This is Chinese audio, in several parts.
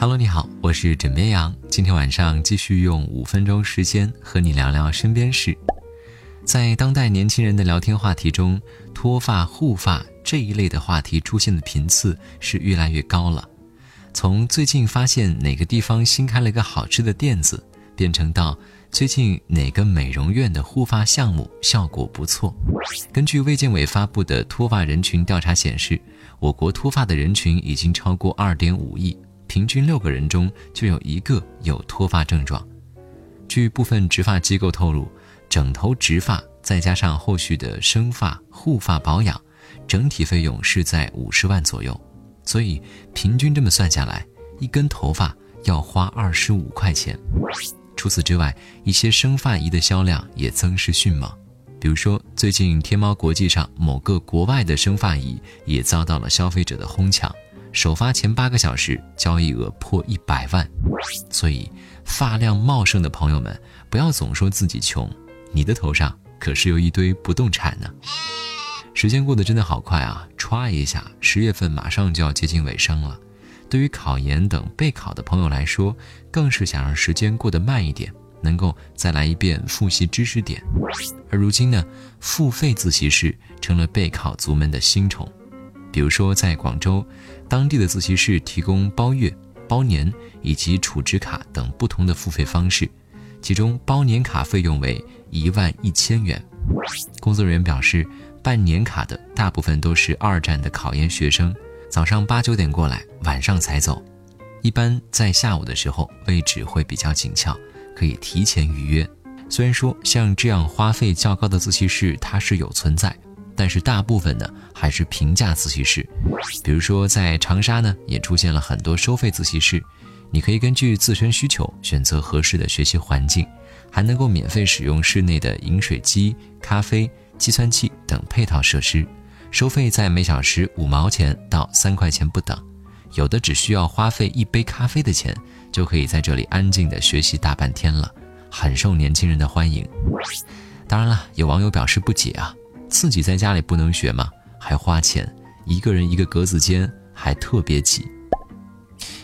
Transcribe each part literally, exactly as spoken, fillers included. Hello， 你好，我是枕边羊，今天晚上继续用五分钟时间和你聊聊身边事。在当代年轻人的聊天话题中，脱发、护发这一类的话题出现的频次是越来越高了。从最近发现哪个地方新开了个好吃的店子，变成到最近哪个美容院的护发项目效果不错。根据卫健委发布的脱发人群调查显示，我国脱发的人群已经超过 二点五亿。平均六个人中就有一个有脱发症状。据部分植发机构透露，整头植发再加上后续的生发、护发保养，整体费用是在五十万左右。所以平均这么算下来，一根头发要花二十五块钱。除此之外，一些生发仪的销量也增势迅猛。比如说，最近天猫国际上某个国外的生发仪也遭到了消费者的哄抢。首发前八个小时，交易额破一百万，所以发量茂盛的朋友们，不要总说自己穷，你的头上可是有一堆不动产呢。时间过得真的好快啊，歘一下，十月份马上就要接近尾声了。对于考研等备考的朋友来说，更是想让时间过得慢一点，能够再来一遍复习知识点。而如今呢，付费自习室成了备考族们的新宠。比如说，在广州，当地的自习室提供包月、包年以及储值卡等不同的付费方式，其中包年卡费用为一万一千元。工作人员表示，办年卡的大部分都是二战的考研学生，早上八九点过来，晚上才走，一般在下午的时候位置会比较紧俏，可以提前预约。虽然说像这样花费较高的自习室它是有存在，但是大部分呢还是平价自习室。比如说在长沙呢，也出现了很多收费自习室，你可以根据自身需求选择合适的学习环境，还能够免费使用室内的饮水机、咖啡、计算器等配套设施，收费在每小时五毛钱到三块钱不等，有的只需要花费一杯咖啡的钱，就可以在这里安静的学习大半天了，很受年轻人的欢迎。当然了，有网友表示不解啊，自己在家里不能学吗？还花钱，一个人一个格子间，还特别挤。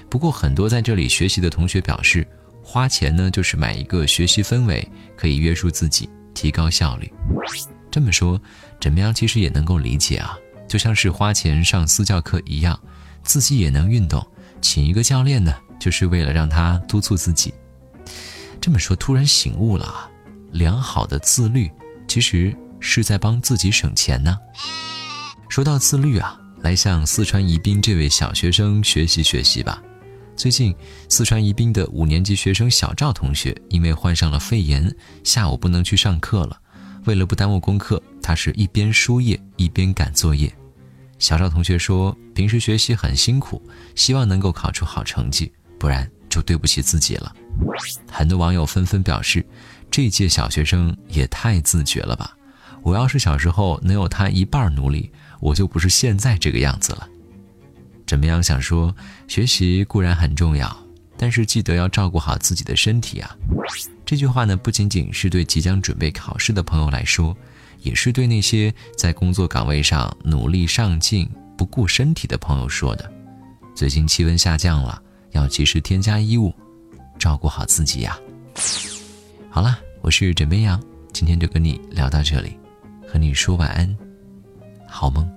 不过很多在这里学习的同学表示，花钱呢就是买一个学习氛围，可以约束自己，提高效率。这么说，枕边羊其实也能够理解啊，就像是花钱上私教课一样，自己也能运动，请一个教练呢，就是为了让他督促自己。这么说，突然醒悟了啊，良好的自律，其实是在帮自己省钱呢。说到自律啊，来向四川宜宾这位小学生学习学习吧。最近，四川宜宾的五年级学生小赵同学因为患上了肺炎，下午不能去上课了。为了不耽误功课，他是一边输液一边赶作业。小赵同学说，平时学习很辛苦，希望能够考出好成绩，不然就对不起自己了。很多网友纷纷表示，这届小学生也太自觉了吧。我要是小时候能有他一半努力，我就不是现在这个样子了。枕边羊想说，学习固然很重要，但是记得要照顾好自己的身体啊。这句话呢，不仅仅是对即将准备考试的朋友来说，也是对那些在工作岗位上努力上进、不顾身体的朋友说的。最近气温下降了，要及时添加衣物，照顾好自己呀、啊。好了，我是枕边羊，今天就跟你聊到这里。和你说晚安，好梦。